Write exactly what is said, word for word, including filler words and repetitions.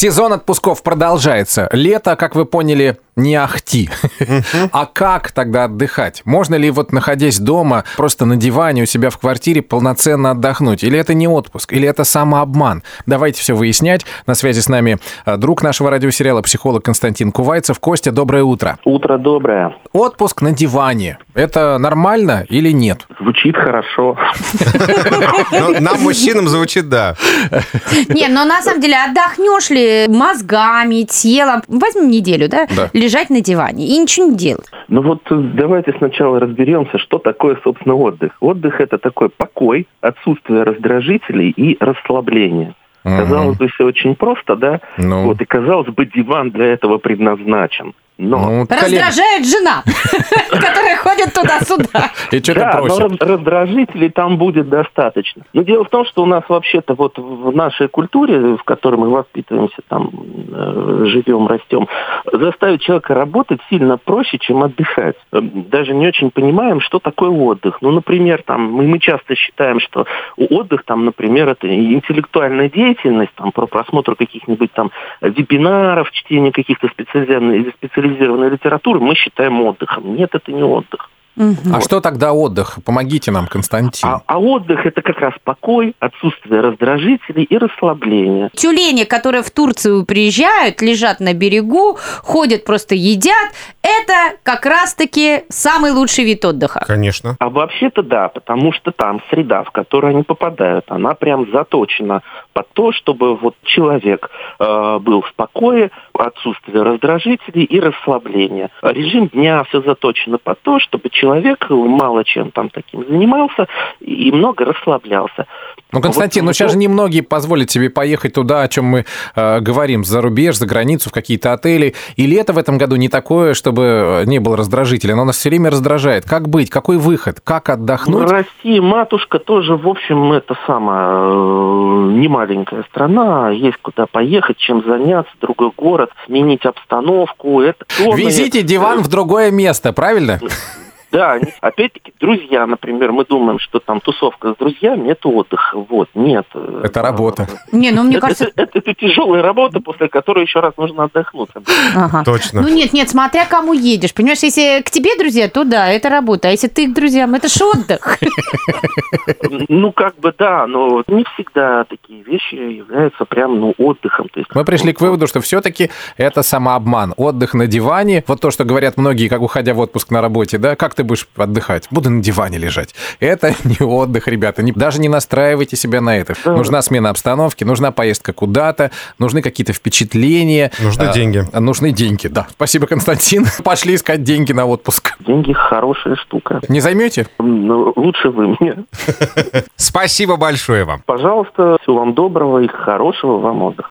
Сезон отпусков продолжается. Лето, как вы поняли, не ахти. А как тогда отдыхать? Можно ли вот, находясь дома, просто на диване у себя в квартире полноценно отдохнуть? Или это не отпуск? Или это самообман? Давайте все выяснять. На связи с нами друг нашего радиосериала, психолог Константин Кувайцев. Костя, доброе утро. Утро доброе. Отпуск на диване. Это нормально или нет? Звучит хорошо. Нам, мужчинам, звучит да. Не, но на самом деле отдохнешь ли мозгами, телом. Возьмем неделю, да? да, лежать на диване и ничего не делать. Ну вот давайте сначала разберемся, что такое, собственно, отдых. Отдых – это такой покой, отсутствие раздражителей и расслабление. Угу. Казалось бы, все очень просто, да? Ну. Вот, и казалось бы, диван для этого предназначен. Но... Ну, раздражает жена, которая ходит туда-сюда. И что-то просит. Да, но раздражителей там будет достаточно. Но дело в том, что у нас вообще-то вот в нашей культуре, в которой мы воспитываемся, там живем, растем, заставить человека работать сильно проще, чем отдыхать. Даже не очень понимаем, что такое отдых. Ну, например, там мы часто считаем, что отдых, там, например, это интеллектуальная деятельность, там, про просмотр каких-нибудь там вебинаров, чтение каких-то специализированных литературы мы считаем отдыхом. Нет, это не отдых. Угу. А вот. Что тогда отдых? Помогите нам, Константин. А, а отдых – это как раз покой, отсутствие раздражителей и расслабление. Тюлени, которые в Турцию приезжают, лежат на берегу, ходят, просто едят – это как раз-таки самый лучший вид отдыха. Конечно. А вообще-то да, потому что там среда, в которую они попадают, она прям заточена под то, чтобы вот человек э, был в покое, отсутствие раздражителей и расслабления. Режим дня все заточено под то, чтобы человек Человек мало чем там таким занимался и много расслаблялся. Ну, Константин, вот, ну сейчас же немногие позволят себе поехать туда, о чем мы э, говорим, за рубеж, за границу, в какие-то отели. И лето в этом году не такое, чтобы не было раздражителя. Оно нас все время раздражает. Как быть? Какой выход? Как отдохнуть? Ну, Россия, матушка, тоже, в общем, это самая немаленькая страна. Есть куда поехать, чем заняться, другой город, сменить обстановку. Это везите диван в другое место, правильно? Да, опять-таки, друзья, например, мы думаем, что там тусовка с друзьями, это отдых, вот, нет. Это работа. Не, ну, мне кажется... Это, это, это тяжелая работа, после которой еще раз нужно отдохнуть. Ага. Точно. Ну, нет, нет, смотря кому едешь, понимаешь, если к тебе друзья, то да, это работа, а если ты к друзьям, это ж отдых. Ну, как бы да, но не всегда такие вещи являются прям, ну, отдыхом. То есть... Мы пришли к выводу, что все-таки это самообман. Отдых на диване, вот то, что говорят многие, как уходя в отпуск на работе, да, как ты будешь отдыхать? Буду на диване лежать. Это не отдых, ребята. Не, даже не настраивайте себя на это. Да. Нужна смена обстановки, нужна поездка куда-то, нужны какие-то впечатления. Нужны а, деньги. А, нужны деньги, да. Спасибо, Константин. Пошли искать деньги на отпуск. Деньги – хорошая штука. Не займете? Ну, лучше вы мне. Спасибо большое вам. Пожалуйста, всего вам доброго и хорошего вам отдыха.